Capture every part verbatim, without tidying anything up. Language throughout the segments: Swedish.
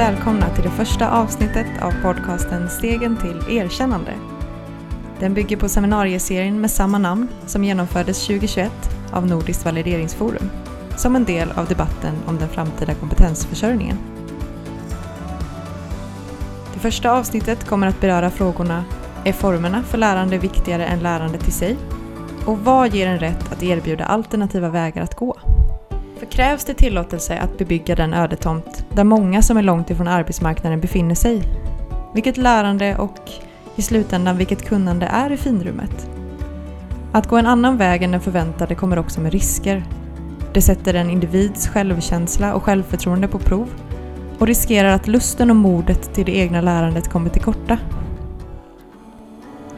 välkomna till det första avsnittet av podcasten Stegen till erkännande. Den bygger på seminarieserien med samma namn som genomfördes tjugohundratjugoett av Nordiskt Valideringsforum som en del av debatten om den framtida kompetensförsörjningen. Det första avsnittet kommer att beröra frågorna: är formerna för lärande viktigare än lärande till sig? Och vad ger en rätt att erbjuda alternativa vägar att gå? För krävs det tillåtelse att bebygga den ödetomt där många som är långt ifrån arbetsmarknaden befinner sig? Vilket lärande och i slutändan vilket kunnande är i finrummet? Att gå en annan väg än den förväntade kommer också med risker. Det sätter en individs självkänsla och självförtroende på prov och riskerar att lusten och modet till det egna lärandet kommer till korta.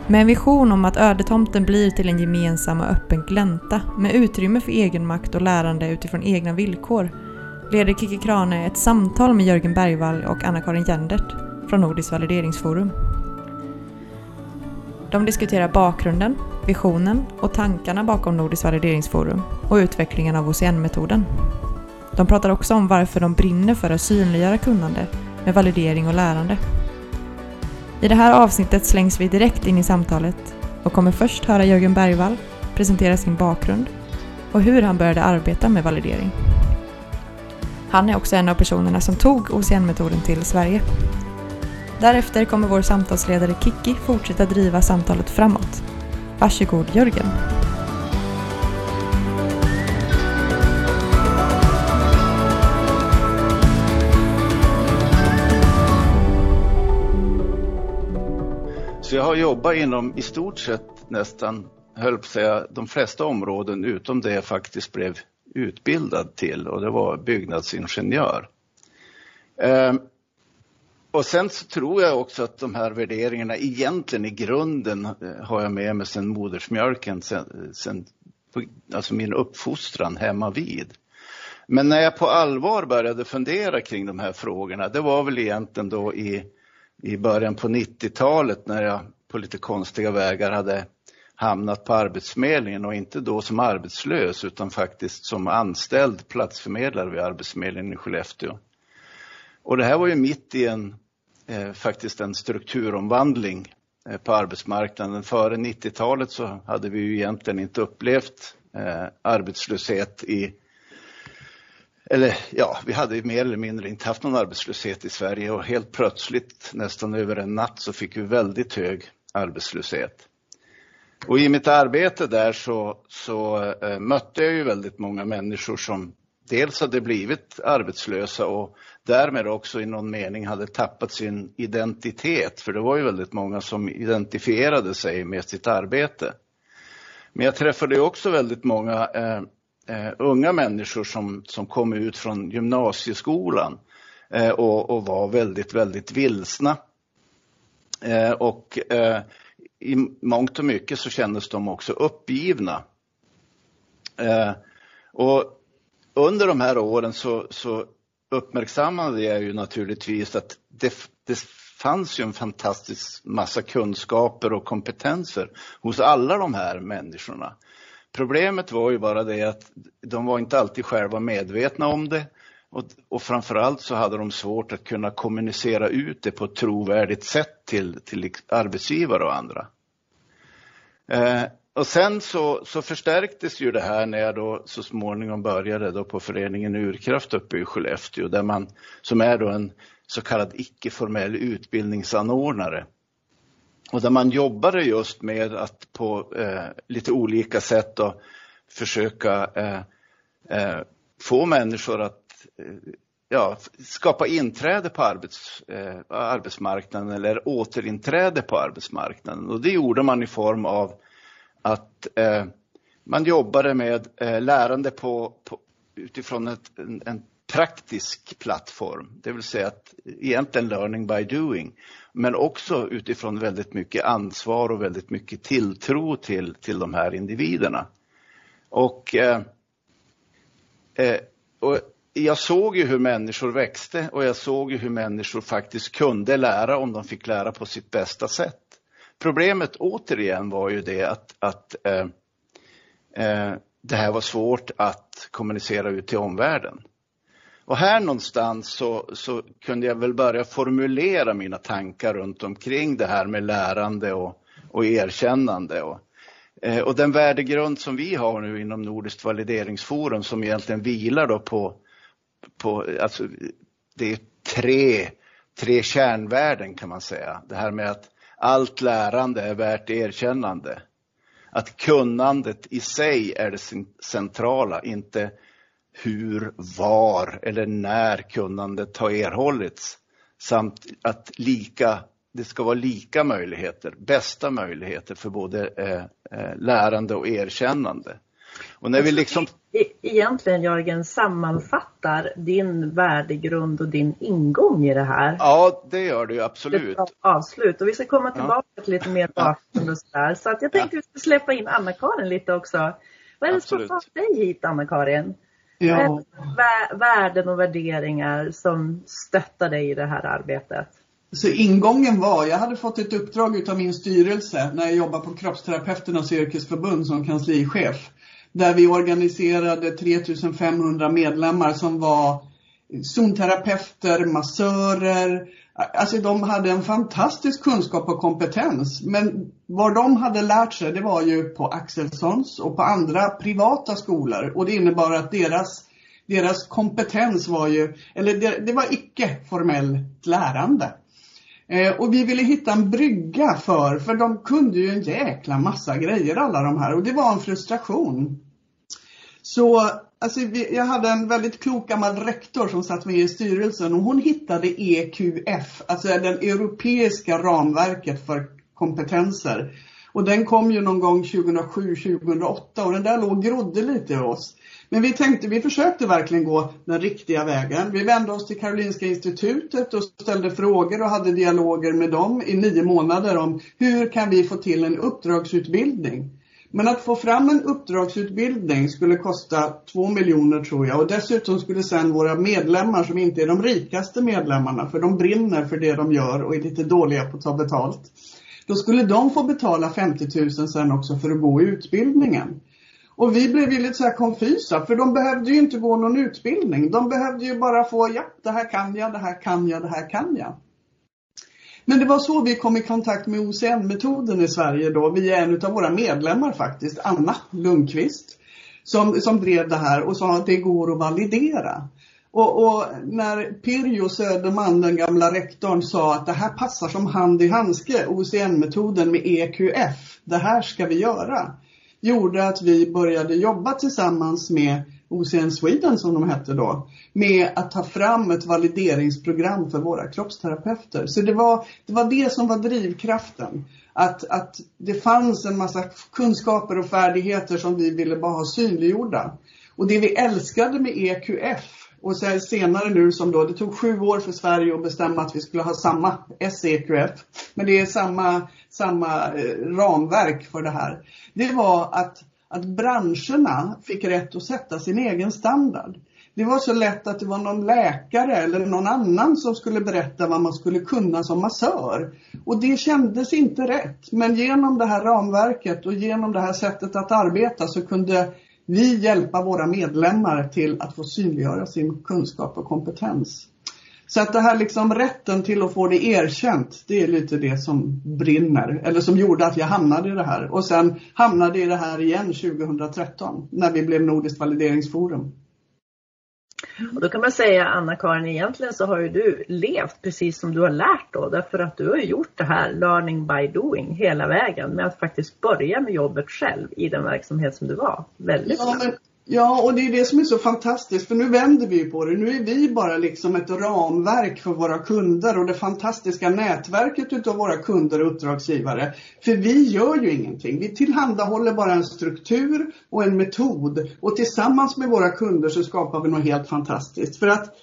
Med en vision om att ödetomten blir till en gemensam och öppen glänta med utrymme för egenmakt och lärande utifrån egna villkor leder Kicki Krane ett samtal med Jörgen Bergvall och Anna-Karin Jendert från Nordiskt Valideringsforum. De diskuterar bakgrunden, visionen och tankarna bakom Nordiskt Valideringsforum och utvecklingen av O C N-metoden. De pratar också om varför de brinner för att synliggöra kunnande med validering och lärande. I det här avsnittet slängs vi direkt in i samtalet och kommer först höra Jörgen Bergvall presentera sin bakgrund och hur han började arbeta med validering. Han är också en av personerna som tog O C N-metoden till Sverige. Därefter kommer vår samtalsledare Kicki fortsätta driva samtalet framåt. Varsågod Jörgen! Så jag har jobbat inom i stort sett nästan, höll på att säga, de flesta områden utom det jag faktiskt blev utbildad till, och det var byggnadsingenjör. Eh, och sen så tror jag också att de här värderingarna egentligen i grunden har jag med mig sedan modersmjölken, sen, sen, alltså min uppfostran hemma vid. Men när jag på allvar började fundera kring de här frågorna, det var väl egentligen då i... I början på nittiotalet när jag på lite konstiga vägar hade hamnat på Arbetsförmedlingen, och inte då som arbetslös utan faktiskt som anställd platsförmedlare vid Arbetsförmedlingen i Skellefteå. Och det här var ju mitt i en, eh, faktiskt en strukturomvandling eh, på arbetsmarknaden. Före nittiotalet så hade vi ju egentligen inte upplevt eh, arbetslöshet i... Eller ja, vi hade ju mer eller mindre inte haft någon arbetslöshet i Sverige, och helt plötsligt nästan över en natt så fick vi väldigt hög arbetslöshet. Och i mitt arbete där så, så eh, mötte jag ju väldigt många människor som dels hade blivit arbetslösa och därmed också i någon mening hade tappat sin identitet. För det var ju väldigt många som identifierade sig med sitt arbete. Men jag träffade ju också väldigt många... Eh, Uh, unga människor som, som kom ut från gymnasieskolan uh, och, och var väldigt, väldigt vilsna. Uh, och uh, i mångt och mycket så kändes de också uppgivna. Uh, och under de här åren så, så uppmärksammade jag ju naturligtvis att det, det fanns ju en fantastisk massa kunskaper och kompetenser hos alla de här människorna. Problemet var ju bara det att de var inte alltid själva medvetna om det, och, och framförallt så hade de svårt att kunna kommunicera ut det på ett trovärdigt sätt till, till arbetsgivare och andra. Eh, och sen så, så förstärktes ju det här när jag då så småningom började då på föreningen Urkraft uppe i Skellefteå, där man, som är då en så kallad icke-formell utbildningsanordnare. Och där man jobbade just med att på eh, lite olika sätt då, försöka eh, eh, få människor att eh, ja, skapa inträde på arbets, eh, arbetsmarknaden eller återinträde på arbetsmarknaden. Och det gjorde man i form av att eh, man jobbade med eh, lärande på, på, utifrån ett, en, en praktisk plattform, det vill säga att egentligen learning by doing, men också utifrån väldigt mycket ansvar och väldigt mycket tilltro till, till de här individerna. Och, eh, eh, och jag såg ju hur människor växte, och jag såg ju hur människor faktiskt kunde lära om de fick lära på sitt bästa sätt. Problemet återigen var ju det att, att eh, eh, det här var svårt att kommunicera ut till omvärlden. Och här någonstans så, så kunde jag väl börja formulera mina tankar runt omkring det här med lärande och, och erkännande. Och, och den värdegrund som vi har nu inom Nordiskt Valideringsforum, som egentligen vilar då på, på alltså, det är tre, tre kärnvärden kan man säga. Det här med att allt lärande är värt erkännande. Att kunnandet i sig är det centrala, inte hur, var eller när kunnandet har erhållits, samt att lika, det ska vara lika möjligheter, bästa möjligheter för både eh, eh, lärande och erkännande. Och när vi liksom... Egentligen, Jörgen, sammanfattar din värdegrund och din ingång i det här. Ja, det gör du absolut. Avslut. Och vi ska komma tillbaka ja. till lite mer bakgrund och sådär. Så att jag tänkte ja. att vi ska släppa in Anna-Karin lite också. Vad är det som tar dig hit, Anna-Karin? Ja. Värden och värderingar som stöttar dig i det här arbetet? Så ingången var, jag hade fått ett uppdrag av min styrelse när jag jobbade på Kroppsterapeuternas yrkesförbund som kanslichef. Där vi organiserade tre tusen fem hundra medlemmar som var zonterapeuter, massörer. Alltså de hade en fantastisk kunskap och kompetens. Men vad de hade lärt sig, det var ju på Axelssons och på andra privata skolor. Och det innebar att deras, deras kompetens var ju, eller det, det var icke formellt lärande. Och vi ville hitta en brygga för, för de kunde ju en jäkla massa grejer alla de här. Och det var en frustration. Så alltså, vi, jag hade en väldigt klok gammal rektor som satt med i styrelsen. Och hon hittade E Q F, alltså den europeiska ramverket för kompetenser. Och den kom ju någon gång tjugohundrasju tjugohundraåtta och den där låg grodde lite i oss. Men vi tänkte, vi försökte verkligen gå den riktiga vägen. Vi vände oss till Karolinska institutet och ställde frågor och hade dialoger med dem i nio månader om hur kan vi få till en uppdragsutbildning. Men att få fram en uppdragsutbildning skulle kosta två miljoner tror jag. Och dessutom skulle sedan våra medlemmar som inte är de rikaste medlemmarna, för de brinner för det de gör och är lite dåliga på att ta betalt. Då skulle de få betala femtio tusen sen också för att gå i utbildningen. Och vi blev ju lite så här konfysa, för de behövde ju inte gå någon utbildning. De behövde ju bara få, ja, det här kan jag, det här kan jag, det här kan jag. Men det var så vi kom i kontakt med O C N-metoden i Sverige då. Vi är en av våra medlemmar faktiskt, Anna Lundqvist, som, som drev det här och sa att det går att validera. Och, och när Pirjo Söderman, den gamla rektorn, sa att det här passar som hand i handske, O C N-metoden med E Q F, det här ska vi göra, gjorde att vi började jobba tillsammans med O C N Sweden som de hette då, med att ta fram ett valideringsprogram för våra kroppsterapeuter. Så det var det, var det som var drivkraften, att, att det fanns en massa kunskaper och färdigheter som vi ville bara ha synliggjorda. Och det vi älskade med E Q F, och sen senare nu som då, det tog sju år för Sverige att bestämma att vi skulle ha samma S E Q F. Men det är samma, samma ramverk för det här. Det var att, att branscherna fick rätt att sätta sin egen standard. Det var så lätt att det var någon läkare eller någon annan som skulle berätta vad man skulle kunna som massör. Och det kändes inte rätt. Men genom det här ramverket och genom det här sättet att arbeta så kunde vi hjälper våra medlemmar till att få synliggöra sin kunskap och kompetens. Så att det här liksom rätten till att få det erkänt, det är lite det som brinner. Eller som gjorde att jag hamnade i det här. Och sen hamnade i det här igen tjugohundratretton när vi blev Nordiskt Valideringsforum. Och då kan man säga, Anna-Karin, egentligen så har ju du levt precis som du har lärt då. Därför att du har gjort det här learning by doing hela vägen. Med att faktiskt börja med jobbet själv i den verksamhet som du var. Väldigt ja, men, ja, och det är det som är så fantastiskt. För nu vänder vi på det. Nu är vi bara liksom ett ramverk för våra kunder. Och det fantastiska nätverket utav våra kunder och uppdragsgivare. För vi gör ju ingenting. Vi tillhandahåller bara en struktur och en metod. Och tillsammans med våra kunder så skapar vi något helt fantastiskt. För att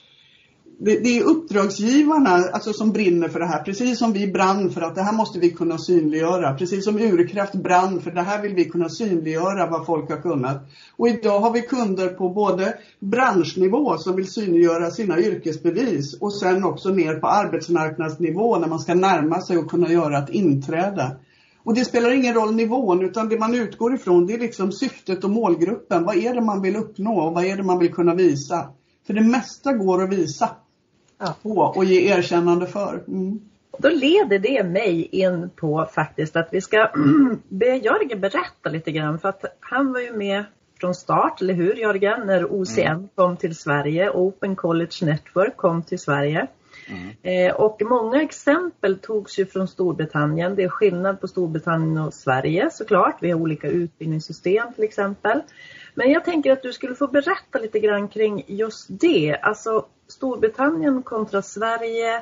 det, det är uppdragsgivarna alltså, som brinner för det här. Precis som vi brann för att det här måste vi kunna synliggöra. Precis som Urkraft brann för det här vill vi kunna synliggöra vad folk har kunnat. Och idag har vi kunder på både branschnivå som vill synliggöra sina yrkesbevis. Och sen också ner på arbetsmarknadsnivå när man ska närma sig och kunna göra ett inträde. Och det spelar ingen roll nivån, utan det man utgår ifrån, det är liksom syftet och målgruppen. Vad är det man vill uppnå och vad är det man vill kunna visa? För det mesta går att visa ja. på och ge erkännande för. Mm. Då leder det mig in på faktiskt att vi ska be Jörgen berätta lite grann. För att han var ju med från start, eller hur Jörgen? När O C N mm. kom till Sverige, Open College Network kom till Sverige. Mm. Eh, och många exempel togs ju från Storbritannien. Det är skillnad på Storbritannien och Sverige såklart. Vi har olika utbildningssystem till exempel. Men jag tänker att du skulle få berätta lite grann kring just det. Alltså Storbritannien kontra Sverige.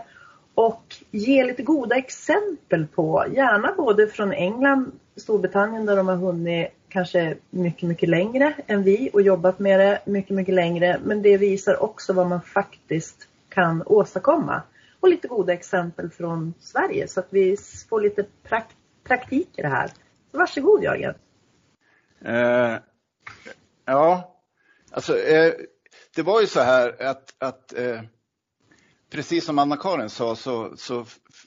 Och ge lite goda exempel på, gärna både från England, Storbritannien där de har hunnit kanske mycket mycket längre än vi och jobbat med det mycket mycket längre. Men det visar också vad man faktiskt kan åstadkomma. Och lite goda exempel från Sverige så att vi får lite prakt- praktik i det här. Så varsågod Jörgen. Uh, ja, alltså uh, det var ju så här att... att uh... Precis som Anna-Karin sa så, så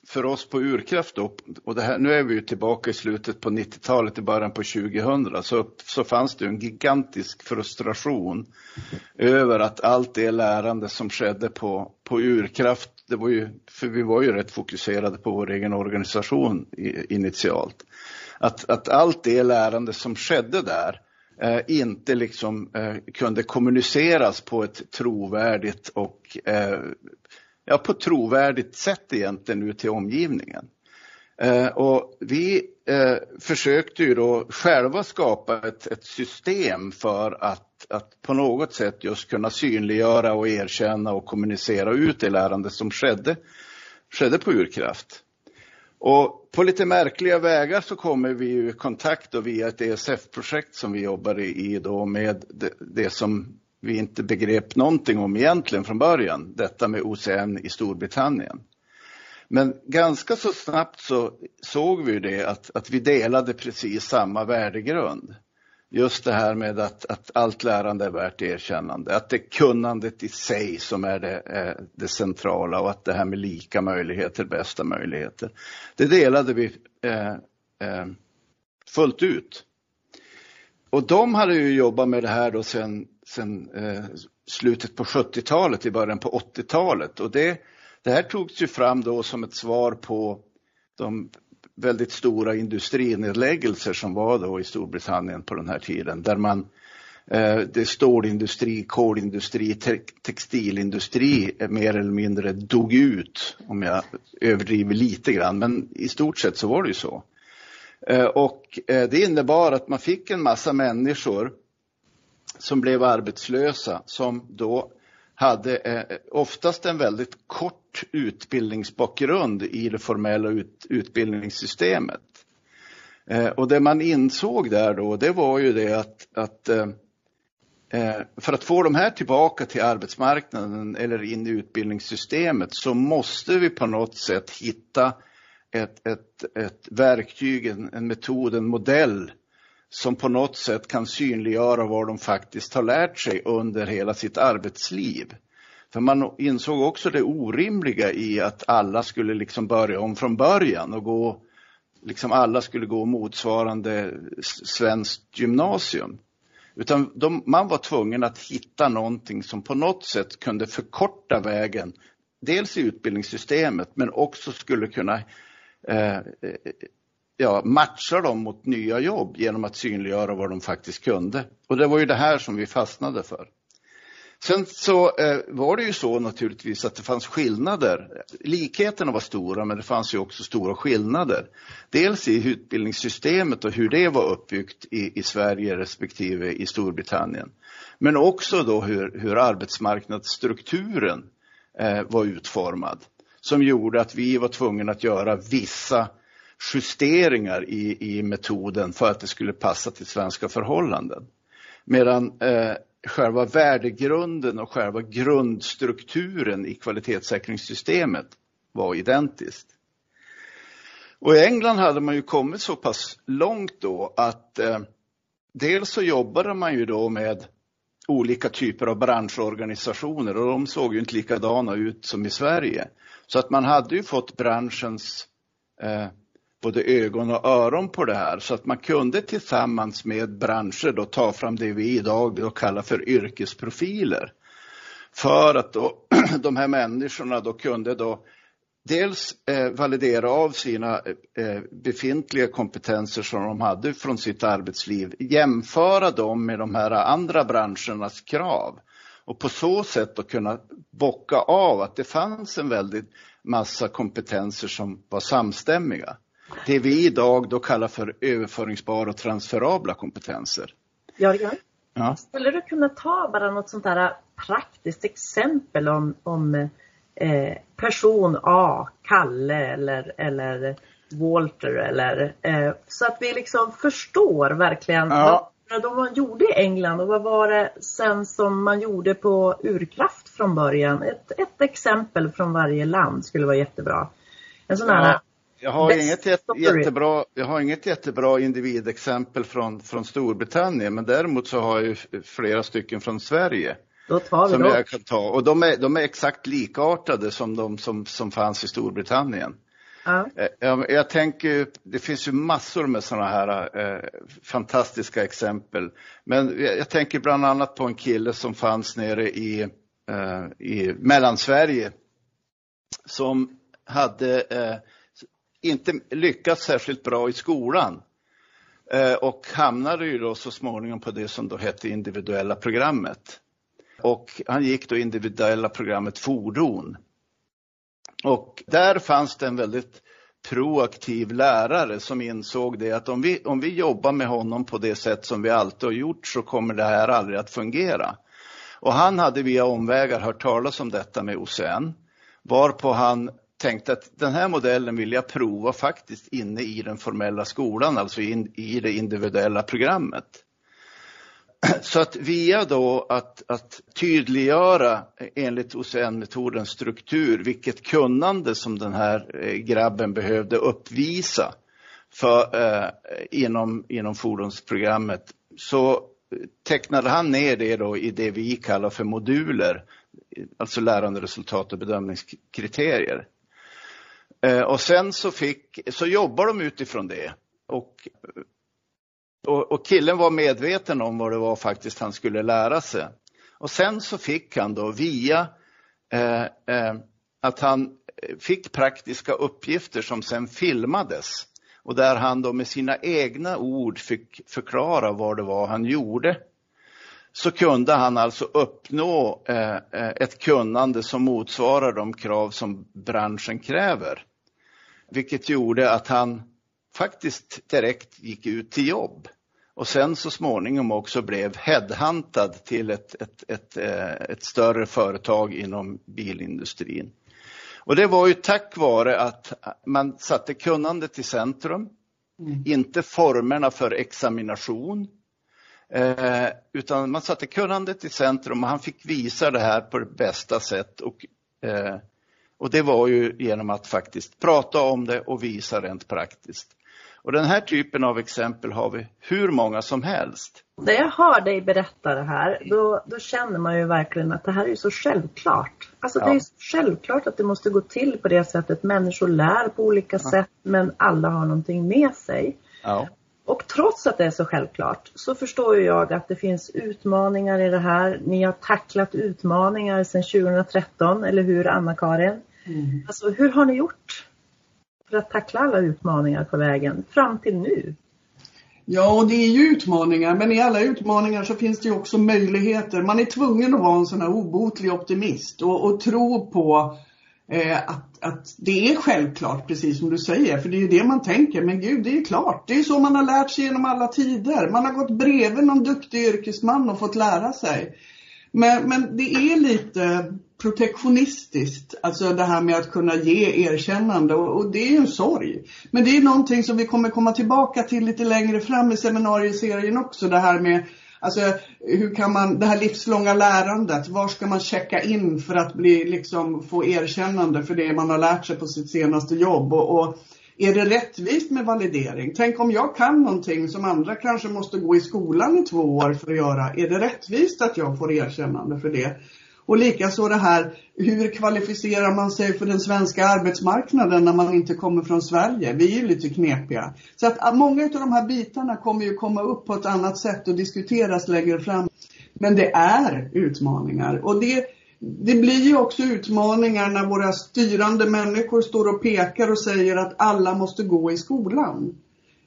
för oss på Urkraft då, och det här, nu är vi ju tillbaka i slutet på nittiotalet i början på tjugohundra så, så fanns det en gigantisk frustration mm. över att allt det lärande som skedde på, på Urkraft, det var ju, för vi var ju rätt fokuserade på vår egen organisation i, initialt, att, att allt det lärande som skedde där Eh, inte liksom eh, kunde kommuniceras på ett trovärdigt och eh, ja, på ett trovärdigt sätt egentligen ut till omgivningen. Eh, och vi eh, försökte ju då själva skapa ett, ett system för att, att på något sätt just kunna synliggöra och erkänna och kommunicera ut det lärande som skedde, skedde på Urkraft. Och på lite märkliga vägar så kommer vi i kontakt och via ett E S F-projekt som vi jobbar i då med det, det som vi inte begrep någonting om egentligen från början. Detta med O C N i Storbritannien. Men ganska så snabbt så såg vi det att, att vi delade precis samma värdegrund. Just det här med att, att allt lärande är värt erkännande. Att det är kunnandet i sig som är det, det centrala och att det här med lika möjligheter, bästa möjligheter. Det delade vi eh, eh, fullt ut. Och de hade ju jobbat med det här då sedan eh, slutet på sjuttiotalet i början på åttiotalet. Och det, det här togs ju fram då som ett svar på de väldigt stora industrinedläggelser som var då i Storbritannien på den här tiden. Där man, eh, det stålindustri, kolindustri, te- textilindustri mer eller mindre dog ut. Om jag överdriver lite grann. Men i stort sett så var det ju så. Eh, och eh, det innebar att man fick en massa människor som blev arbetslösa. Som då hade eh, oftast en väldigt kort utbildningsbakgrund i det formella ut, utbildningssystemet. Eh, och det man insåg där då, det var ju det att, att eh, för att få de här tillbaka till arbetsmarknaden eller in i utbildningssystemet så måste vi på något sätt hitta ett, ett, ett verktyg, en, en metod, en modell som på något sätt kan synliggöra vad de faktiskt har lärt sig under hela sitt arbetsliv. För man insåg också det orimliga i att alla skulle liksom börja om från början och gå, liksom alla skulle gå motsvarande svenskt gymnasium. Utan de, man var tvungen att hitta någonting som på något sätt kunde förkorta vägen. Dels i utbildningssystemet men också skulle kunna... Eh, Ja, matchar dem mot nya jobb genom att synliggöra vad de faktiskt kunde. Och det var ju det här som vi fastnade för. Sen så eh, var det ju så naturligtvis att det fanns skillnader. Likheterna var stora men det fanns ju också stora skillnader. Dels i utbildningssystemet och hur det var uppbyggt i, i Sverige respektive i Storbritannien. Men också då hur, hur arbetsmarknadsstrukturen eh, var utformad. Som gjorde att vi var tvungna att göra vissa justeringar i, i metoden för att det skulle passa till svenska förhållanden. Medan eh, själva värdegrunden och själva grundstrukturen i kvalitetssäkringssystemet var identiskt. Och i England hade man ju kommit så pass långt då att eh, dels så jobbade man ju då med olika typer av branschorganisationer och de såg ju inte likadana ut som i Sverige. Så att man hade ju fått branschens eh, både ögon och öron på det här så att man kunde tillsammans med branscher då ta fram det vi idag då kallar för yrkesprofiler. för att då, de här människorna då kunde då dels eh, validera av sina eh, befintliga kompetenser som de hade från sitt arbetsliv, jämföra dem med de här andra branschernas krav och på så sätt då kunna bocka av att det fanns en väldigt massa kompetenser som var samstämmiga. Det vi idag då kallar för överföringsbara och transferabla kompetenser. Ja, ja. Ja. Skulle du kunna ta bara något sånt där praktiskt exempel om, om eh, person A, Kalle eller, eller Walter eller, eh, så att vi liksom förstår verkligen ja. vad, vad man gjorde i England och vad var det sen som man gjorde på Urkraft från början. Ett, ett exempel från varje land skulle vara jättebra. En sån här ja. Jag har, inget jätte, jättebra, jag har inget jättebra individexempel från, från Storbritannien, men däremot så har jag ju flera stycken från Sverige då tar vi som då. jag kan ta. Och de är, de är exakt likartade som de som, som fanns i Storbritannien. Ja. Jag, jag tänker, det finns ju massor med sådana här eh, fantastiska exempel. Men jag, jag tänker bland annat på en kille som fanns nere i, eh, i Mellansverige som hade... Eh, inte lyckats särskilt bra i skolan eh, och hamnade ju då så småningom på det som då hette individuella programmet. Och han gick då individuella programmet fordon. Och där fanns det en väldigt proaktiv lärare som insåg det att om vi, om vi jobbar med honom på det sätt som vi alltid har gjort så kommer det här aldrig att fungera. Och han hade via omvägar hört talas om detta med O C N, varpå han tänkte att den här modellen vill jag prova faktiskt inne i den formella skolan, alltså in, i det individuella programmet. Så att via då att, att tydliggöra enligt O C N-metodens struktur vilket kunnande som den här grabben behövde uppvisa för, eh, inom, inom fordonsprogrammet, så tecknade han ner det då i det vi kallar för moduler, alltså lärande, resultat och bedömningskriterier. Och sen så, fick, så jobbar de utifrån det och, och, och killen var medveten om vad det var faktiskt han skulle lära sig. Och sen så fick han då via eh, eh, att han fick praktiska uppgifter som sen filmades. Och där han då med sina egna ord fick förklara vad det var han gjorde. Så kunde han alltså uppnå eh, ett kunnande som motsvarar de krav som branschen kräver. Vilket gjorde att han faktiskt direkt gick ut till jobb. Och sen så småningom också blev headhuntad till ett, ett, ett, ett, ett större företag inom bilindustrin. Och det var ju tack vare att man satte kunnandet i centrum. Mm. Inte formerna för examination. Eh, utan man satte kunnandet i centrum och han fick visa det här på det bästa sätt och, eh, och det var ju genom att faktiskt prata om det och visa rent praktiskt. Och den här typen av exempel har vi hur många som helst. När jag hör dig berätta det här då, då känner man ju verkligen att det här är så självklart. Alltså ja. Det är så självklart att det måste gå till på det sättet. Människor lär på olika ja. sätt men alla har någonting med sig. Ja. Och trots att det är så självklart så förstår jag att det finns utmaningar i det här. Ni har tacklat utmaningar sedan tjugo tretton, eller hur Anna-Karin? Mm. Alltså, hur har ni gjort för att tackla alla utmaningar på vägen fram till nu? Ja, och det är ju utmaningar, men i alla utmaningar så finns det ju också möjligheter. Man är tvungen att vara en sån här obotlig optimist och, och tro på... Att, att det är självklart precis som du säger, för det är ju det man tänker, men gud det är ju klart, det är ju så man har lärt sig genom alla tider, man har gått bredvid någon duktig yrkesman och fått lära sig, men, men det är lite protektionistiskt, alltså det här med att kunna ge erkännande och, och det är ju en sorg, men det är någonting som vi kommer komma tillbaka till lite längre fram i seminarieserien också, det här med alltså hur kan man, det här livslånga lärandet, var ska man checka in för att bli, liksom, få erkännande för det man har lärt sig på sitt senaste jobb och, och är det rättvist med validering? Tänk om jag kan någonting som andra kanske måste gå i skolan i två år för att göra, är det rättvist att jag får erkännande för det? Och likaså det här, hur kvalificerar man sig för den svenska arbetsmarknaden när man inte kommer från Sverige? Vi är ju lite knepiga. Så att många av de här bitarna kommer ju komma upp på ett annat sätt och diskuteras längre fram. Men det är utmaningar. Och det, det blir ju också utmaningar när våra styrande människor står och pekar och säger att alla måste gå i skolan.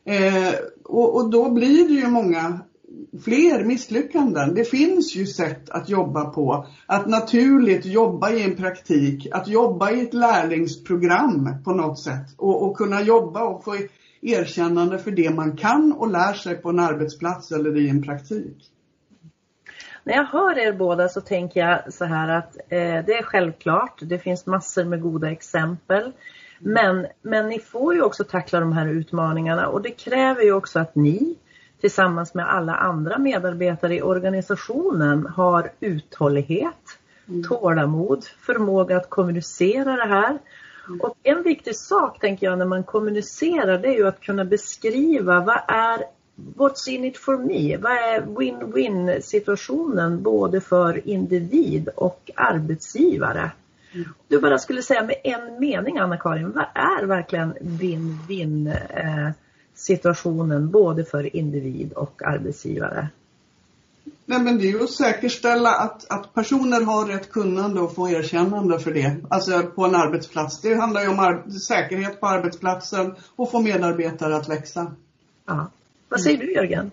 Eh, och, och då blir det ju många fler misslyckanden. Det finns ju sätt att jobba på. Att naturligt jobba i en praktik. Att jobba i ett lärlingsprogram på något sätt. Och, och kunna jobba och få erkännande för det man kan och lär sig på en arbetsplats eller i en praktik. När jag hör er båda så tänker jag så här att eh, det är självklart. Det finns massor med goda exempel. Men, men ni får ju också tackla de här utmaningarna. Och det kräver ju också att ni tillsammans med alla andra medarbetare i organisationen har uthållighet, mm. tålamod, förmåga att kommunicera det här. Mm. Och en viktig sak tänker jag när man kommunicerar, det är ju att kunna beskriva vad är what's in it for me? Vad är win-win situationen både för individ och arbetsgivare? Mm. Du bara skulle säga med en mening, Anna-Karin, vad är verkligen win-win eh, situationen både för individ och arbetsgivare? Nej, men det är ju att säkerställa att, att personer har rätt kunnande och får erkännande för det. Alltså på en arbetsplats. Det handlar ju om ar- säkerhet på arbetsplatsen och få medarbetare att växa. Ja. Vad säger du, Jörgen?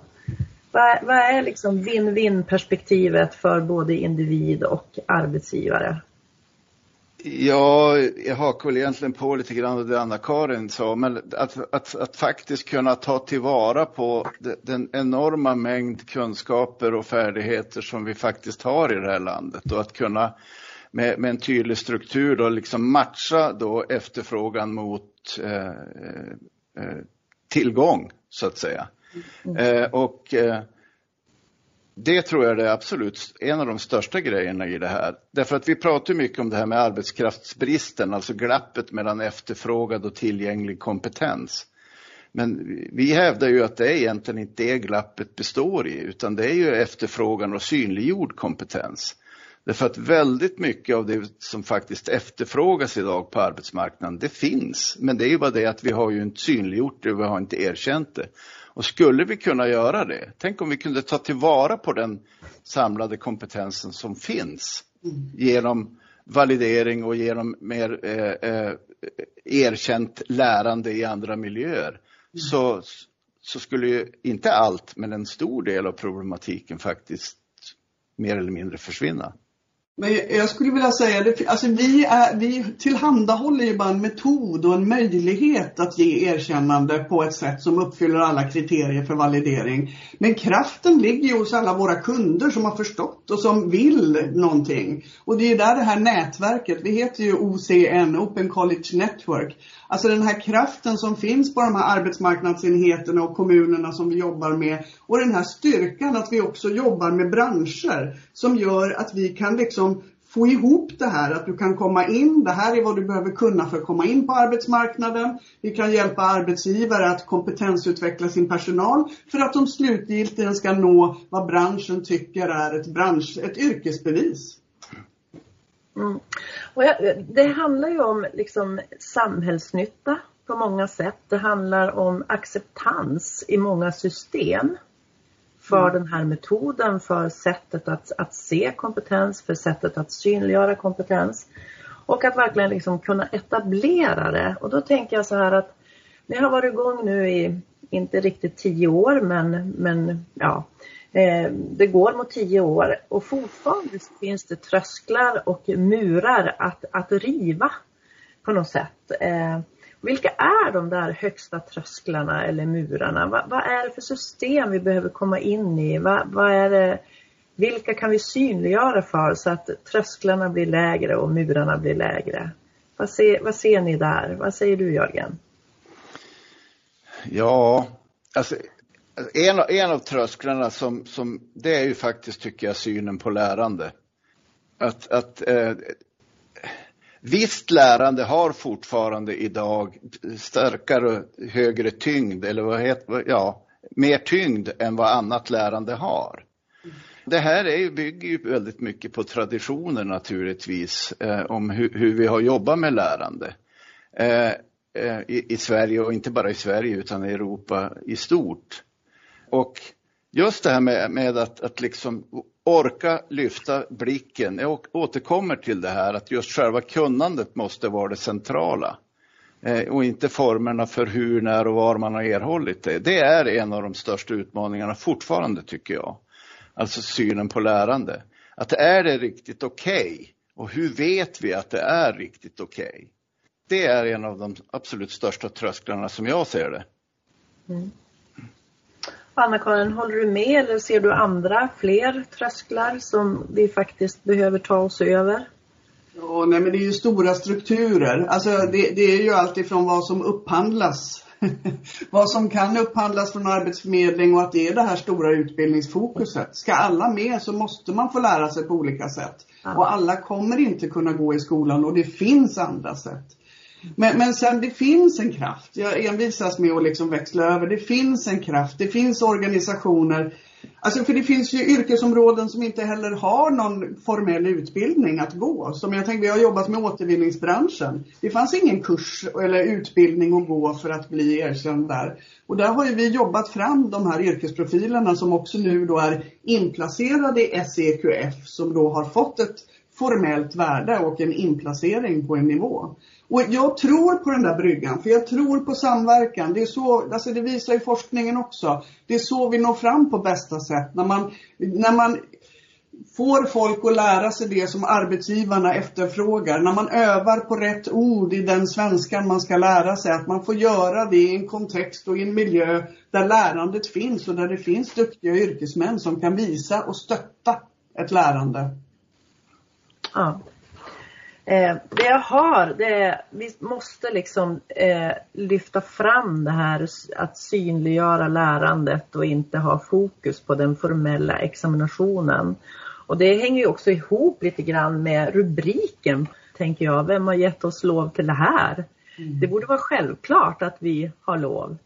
Vad, vad är liksom win-win-perspektivet för både individ och arbetsgivare? Ja, jag hakar egentligen på lite grann av det Anna-Karin sa, men att, att, att faktiskt kunna ta tillvara på den enorma mängd kunskaper och färdigheter som vi faktiskt har i det här landet och att kunna med, med en tydlig struktur då liksom matcha då efterfrågan mot eh, eh, tillgång så att säga. Mm. Eh, och eh, det tror jag är absolut en av de största grejerna i det här. Därför att vi pratar mycket om det här med arbetskraftsbristen, alltså glappet mellan efterfrågad och tillgänglig kompetens. Men vi hävdar ju att det är egentligen inte det glappet består i, utan det är ju efterfrågan och synliggjord kompetens. Därför att väldigt mycket av det som faktiskt efterfrågas idag på arbetsmarknaden, det finns. Men det är ju bara det att vi har ju inte synliggjort det och vi har inte erkänt det. Och skulle vi kunna göra det? Tänk om vi kunde ta tillvara på den samlade kompetensen som finns genom validering och genom mer eh, eh, erkänt lärande i andra miljöer. Mm. Så, så skulle ju inte allt, men en stor del av problematiken faktiskt mer eller mindre försvinna. Men jag skulle vilja säga, det, alltså vi, är, vi tillhandahåller ju bara en metod och en möjlighet att ge erkännande på ett sätt som uppfyller alla kriterier för validering. Men kraften ligger ju hos alla våra kunder som har förstått och som vill någonting. Och det är ju där det här nätverket, vi heter ju O C N, Open College Network. Alltså den här kraften som finns på de här arbetsmarknadsenheterna och kommunerna som vi jobbar med. Och den här styrkan att vi också jobbar med branscher som gör att vi kan liksom få ihop det här. Att du kan komma in, det här är vad du behöver kunna för att komma in på arbetsmarknaden. Vi kan hjälpa arbetsgivare att kompetensutveckla sin personal för att de slutgiltigt ska nå vad branschen tycker är ett, bransch, ett yrkesbevis. Mm. Och jag, det handlar ju om liksom samhällsnytta på många sätt. Det handlar om acceptans i många system för mm. den här metoden, för sättet att, att se kompetens, för sättet att synliggöra kompetens och att verkligen liksom kunna etablera det. Och då tänker jag så här att ni har varit igång nu i inte riktigt tio år men, men ja... Det går mot tio år och fortfarande finns det trösklar och murar att, att riva på något sätt. Vilka är de där högsta trösklarna eller murarna? Vad, vad är det för system vi behöver komma in i? Vad, vad är det, vilka kan vi synliggöra för så att trösklarna blir lägre och murarna blir lägre? Vad ser, vad ser ni där? Vad säger du, Jörgen? Ja, alltså... En, en av trösklarna som, som det är ju faktiskt tycker jag synen på lärande. Att, att eh, visst lärande har fortfarande idag starkare, högre tyngd eller vad heter, ja, mer tyngd än vad annat lärande har. Det här är ju, bygger ju väldigt mycket på traditioner naturligtvis eh, om hu, hur vi har jobbat med lärande. Eh, eh, i, I Sverige och inte bara i Sverige utan i Europa i stort. Och just det här med, med att, att liksom orka lyfta blicken. Jag återkommer till det här att just själva kunnandet måste vara det centrala. Och inte formerna för hur, när och var man har erhållit det. Det är en av de största utmaningarna fortfarande, tycker jag. Alltså synen på lärande. Att är det riktigt okej? Okay? Och hur vet vi att det är riktigt okej? Okay? Det är en av de absolut största trösklarna som jag ser det. Mm. Anna-Karin, håller du med eller ser du andra, fler trösklar som vi faktiskt behöver ta oss över? Ja, nej, men det är ju stora strukturer. Alltså det, det är ju allt ifrån vad som upphandlas. Vad som kan upphandlas från arbetsförmedling och att det är det här stora utbildningsfokuset. Ska alla med så måste man få lära sig på olika sätt. Och alla kommer inte kunna gå i skolan och det finns andra sätt. Men, men sen det finns en kraft. Jag envisas med att liksom växla över. Det finns en kraft. Det finns organisationer. Alltså för det finns ju yrkesområden som inte heller har någon formell utbildning att gå. Som jag tänkte, jag har jobbat med återvinningsbranschen. Det fanns ingen kurs eller utbildning att gå för att bli erkänd där. Och där har ju vi jobbat fram de här yrkesprofilerna som också nu då är inplacerade i S E Q F. Som då har fått ett formellt värde och en inplacering på en nivå. Och jag tror på den där bryggan, för jag tror på samverkan. Det är så, alltså det visar ju forskningen också. Det är så vi når fram på bästa sätt. När man, när man får folk att lära sig det som arbetsgivarna efterfrågar. När man övar på rätt ord i den svenskan man ska lära sig. Att man får göra det i en kontext och i en miljö där lärandet finns. Och där det finns duktiga yrkesmän som kan visa och stötta ett lärande. Ja. Eh, det jag har, det är, vi måste liksom eh, lyfta fram det här att synliggöra lärandet och inte ha fokus på den formella examinationen. Och det hänger ju också ihop lite grann med rubriken, tänker jag. Vem har gett oss lov till det här? Mm. Det borde vara självklart att vi har lov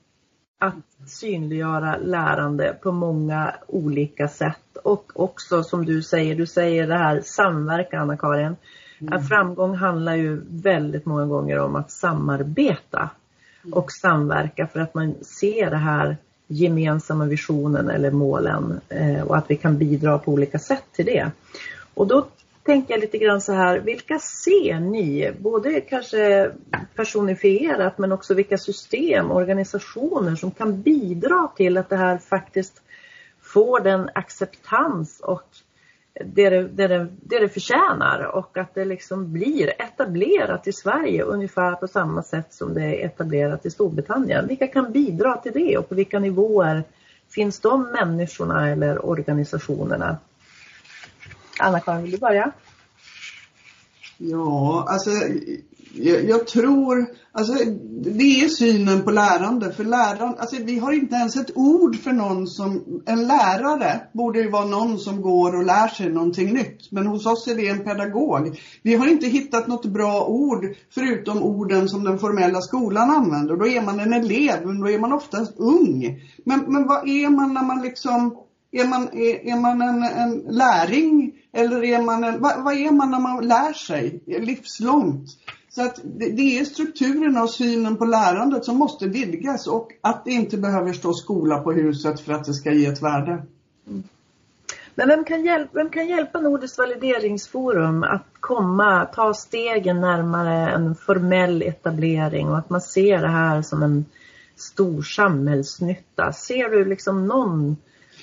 att synliggöra lärande på många olika sätt. Och också som du säger, du säger det här samverkan, Anna-Karin. Mm. Att framgång handlar ju väldigt många gånger om att samarbeta och samverka för att man ser det här gemensamma visionen eller målen och att vi kan bidra på olika sätt till det. Och då tänker jag lite grann så här, vilka ser ni? Både kanske personifierat men också vilka system, organisationer som kan bidra till att det här faktiskt får den acceptans och Det det, det, det det förtjänar och att det liksom blir etablerat i Sverige ungefär på samma sätt som det är etablerat i Storbritannien. Vilka kan bidra till det och på vilka nivåer finns de människorna eller organisationerna? Anna-Karin, vill du börja? Ja, alltså jag, jag tror, alltså det är synen på lärande. För lärande, alltså vi har inte ens ett ord för någon som, en lärare borde ju vara någon som går och lär sig någonting nytt. Men hos oss är det en pedagog. Vi har inte hittat något bra ord förutom orden som den formella skolan använder. Då är man en elev, men då är man oftast ung. Men, men vad är man när man liksom... Är man, är, är man en, en läring eller är man en, vad, vad är man när man lär sig livslångt? Så att det, det är strukturerna och synen på lärandet som måste vidgas och att det inte behöver stå skola på huset för att det ska ge ett värde. Mm. Men vem kan, hjälp, vem kan hjälpa Nordiskt Valideringsforum att komma, ta stegen närmare en formell etablering och att man ser det här som en stor samhällsnytta? Ser du liksom någon...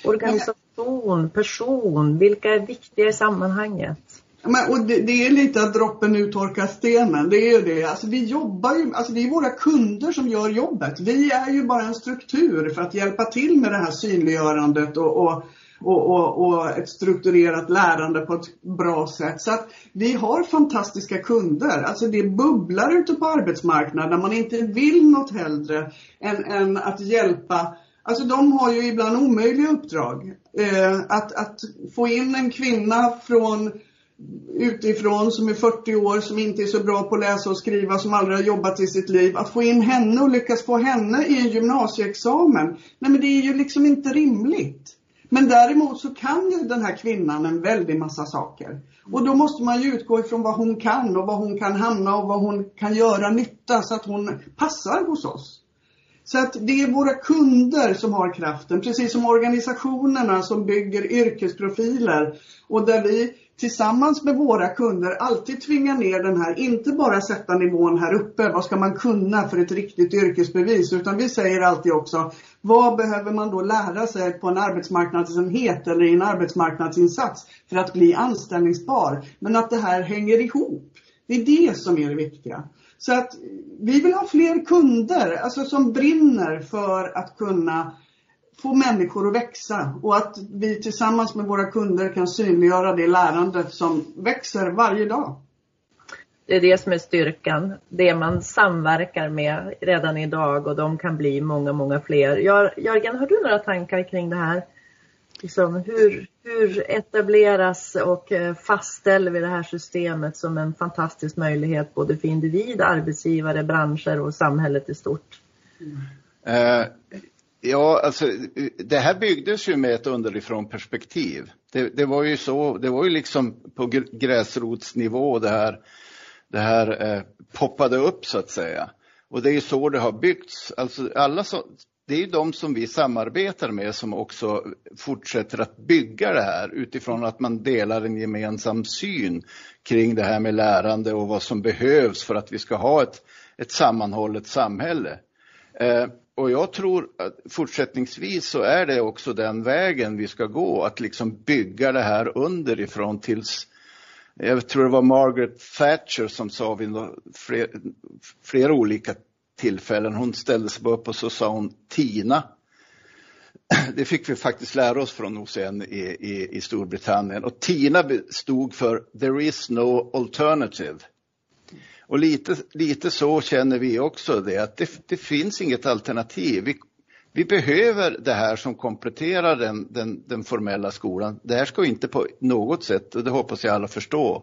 Organisation, person, vilka är viktiga i sammanhanget? Men, och det, det är lite att droppen uttorkar stenen, det är ju det. Alltså, vi jobbar ju, alltså, det är våra kunder som gör jobbet. Vi är ju bara en struktur för att hjälpa till med det här synliggörandet och, och, och, och, och ett strukturerat lärande på ett bra sätt. Så att vi har fantastiska kunder. Alltså, det bubblar ute på arbetsmarknaden. Man inte vill något hellre än, än att hjälpa. Alltså de har ju ibland omöjliga uppdrag. Eh, att, att få in en kvinna från utifrån som är fyrtio år, som inte är så bra på att läsa och skriva, som aldrig har jobbat i sitt liv. Att få in henne och lyckas få henne i en gymnasieexamen. Nej, men det är ju liksom inte rimligt. Men däremot så kan ju den här kvinnan en väldig massa saker. Och då måste man ju utgå ifrån vad hon kan och vad hon kan hamna och vad hon kan göra nytta så att hon passar hos oss. Så att det är våra kunder som har kraften, precis som organisationerna som bygger yrkesprofiler och där vi tillsammans med våra kunder alltid tvingar ner den här, inte bara sätta nivån här uppe, vad ska man kunna för ett riktigt yrkesbevis, utan vi säger alltid också, vad behöver man då lära sig på en arbetsmarknadsenhet eller i en arbetsmarknadsinsats för att bli anställningsbar, men att det här hänger ihop, det är det som är det viktiga. Så att vi vill ha fler kunder alltså som brinner för att kunna få människor att växa. Och att vi tillsammans med våra kunder kan synliggöra det lärandet som växer varje dag. Det är det som är styrkan. Det man samverkar med redan idag och de kan bli många, många fler. Jörgen, har du några tankar kring det här? Liksom, hur, hur etableras och fastställer vi det här systemet som en fantastisk möjlighet både för individ, arbetsgivare, branscher och samhället i stort? Mm. Uh, ja, alltså, det här byggdes ju med ett underifrån perspektiv. Det, det var ju så, det var ju liksom på gräsrotsnivå det här, det här uh, poppade upp så att säga. Och det är ju så det har byggts. Alltså, alla så, det är ju de som vi samarbetar med som också fortsätter att bygga det här utifrån att man delar en gemensam syn kring det här med lärande och vad som behövs för att vi ska ha ett, ett sammanhållet samhälle. Eh, och jag tror att fortsättningsvis så är det också den vägen vi ska gå, att liksom bygga det här underifrån tills, jag tror det var Margaret Thatcher som sa vid flera, flera olika tillfällen. Hon ställde sig upp och så sa hon Tina. Det fick vi faktiskt lära oss från O C N i, i, i Storbritannien. Och Tina stod för there is no alternative. Och lite, lite så känner vi också det. Att det, det finns inget alternativ. Vi, vi behöver det här som kompletterar den, den, den formella skolan. Det här ska inte på något sätt, och det hoppas jag alla förstår,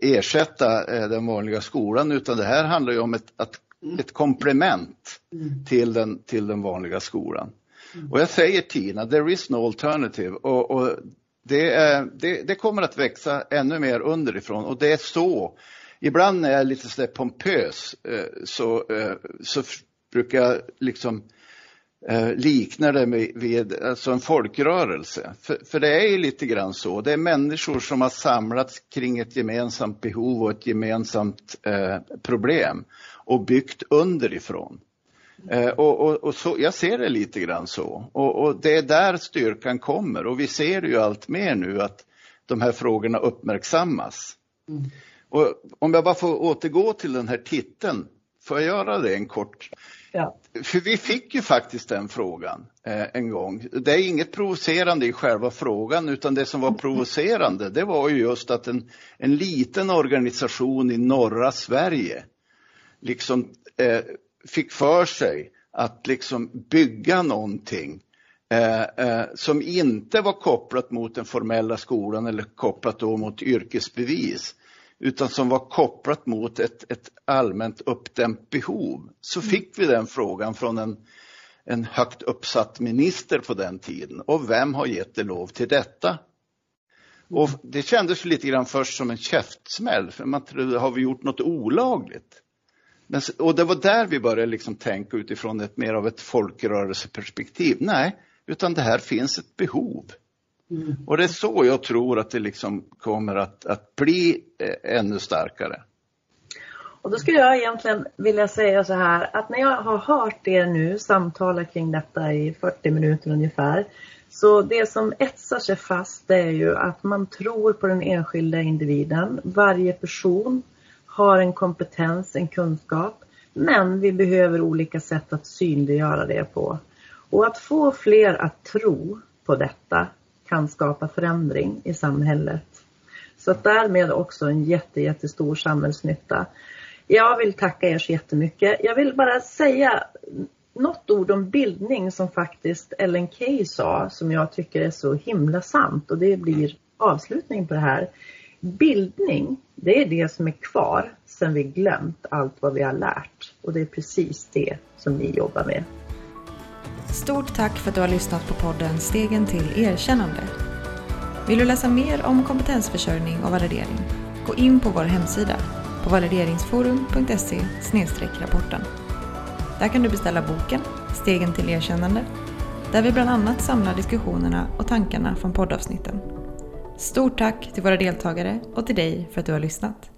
ersätta den vanliga skolan. Utan det här handlar ju om ett, att ett komplement mm. till, den, till den vanliga skolan. Mm. Och jag säger Tina, there is no alternative. Och, och det, är, det, det kommer att växa ännu mer underifrån. Och det är så, ibland när jag är lite så pompös så, så brukar jag liksom likna det med, med alltså en folkrörelse. För, för det är ju lite grann så. Det är människor som har samlats kring ett gemensamt behov och ett gemensamt eh, problem. Och byggt underifrån. Eh, och, och, och så, jag ser det lite grann så. Och, och det är där styrkan kommer. Och vi ser ju allt mer nu att de här frågorna uppmärksammas. Mm. Och om jag bara får återgå till den här titeln. Får jag göra det en kort? Ja. För vi fick ju faktiskt den frågan eh, en gång. Det är inget provocerande i själva frågan, utan det som var provocerande det var ju just att en, en liten organisation i norra Sverige liksom eh, fick för sig att liksom bygga någonting eh, eh, som inte var kopplat mot den formella skolan eller kopplat då mot yrkesbevis, utan som var kopplat mot ett, ett allmänt uppdämt behov. Så fick vi den frågan från en, en högt uppsatt minister på den tiden. Och vem har gett det lov till detta? Och det kändes lite grann först som en käftsmäll. För man trodde, har vi gjort något olagligt? Men, och det var där vi började liksom tänka utifrån ett mer av ett folkrörelseperspektiv. Nej, utan det här finns ett behov. Mm. Och det är så jag tror att det liksom kommer att, att bli eh, ännu starkare. Och då skulle jag egentligen vilja säga så här, att när jag har hört er nu samtala kring detta i fyrtio minuter ungefär, så det som etsar sig fast det är ju att man tror på den enskilda individen. Varje person har en kompetens, en kunskap, men vi behöver olika sätt att synliggöra det på. Och att få fler att tro på detta kan skapa förändring i samhället. Så att därmed också en jätte, jättestor samhällsnytta. Jag vill tacka er så jättemycket. Jag vill bara säga något ord om bildning som faktiskt Ellen Kay sa, som jag tycker är så himla sant. Och det blir avslutning på det här. Bildning, det är det som är kvar sen vi glömt allt vad vi har lärt. Och det är precis det som vi jobbar med. Stort tack för att du har lyssnat på podden Stegen till erkännande. Vill du läsa mer om kompetensförsörjning och validering? Gå in på vår hemsida på valideringsforum punkt se snedstreck rapporten. Där kan du beställa boken Stegen till erkännande, där vi bland annat samlar diskussionerna och tankarna från poddavsnitten. Stort tack till våra deltagare och till dig för att du har lyssnat.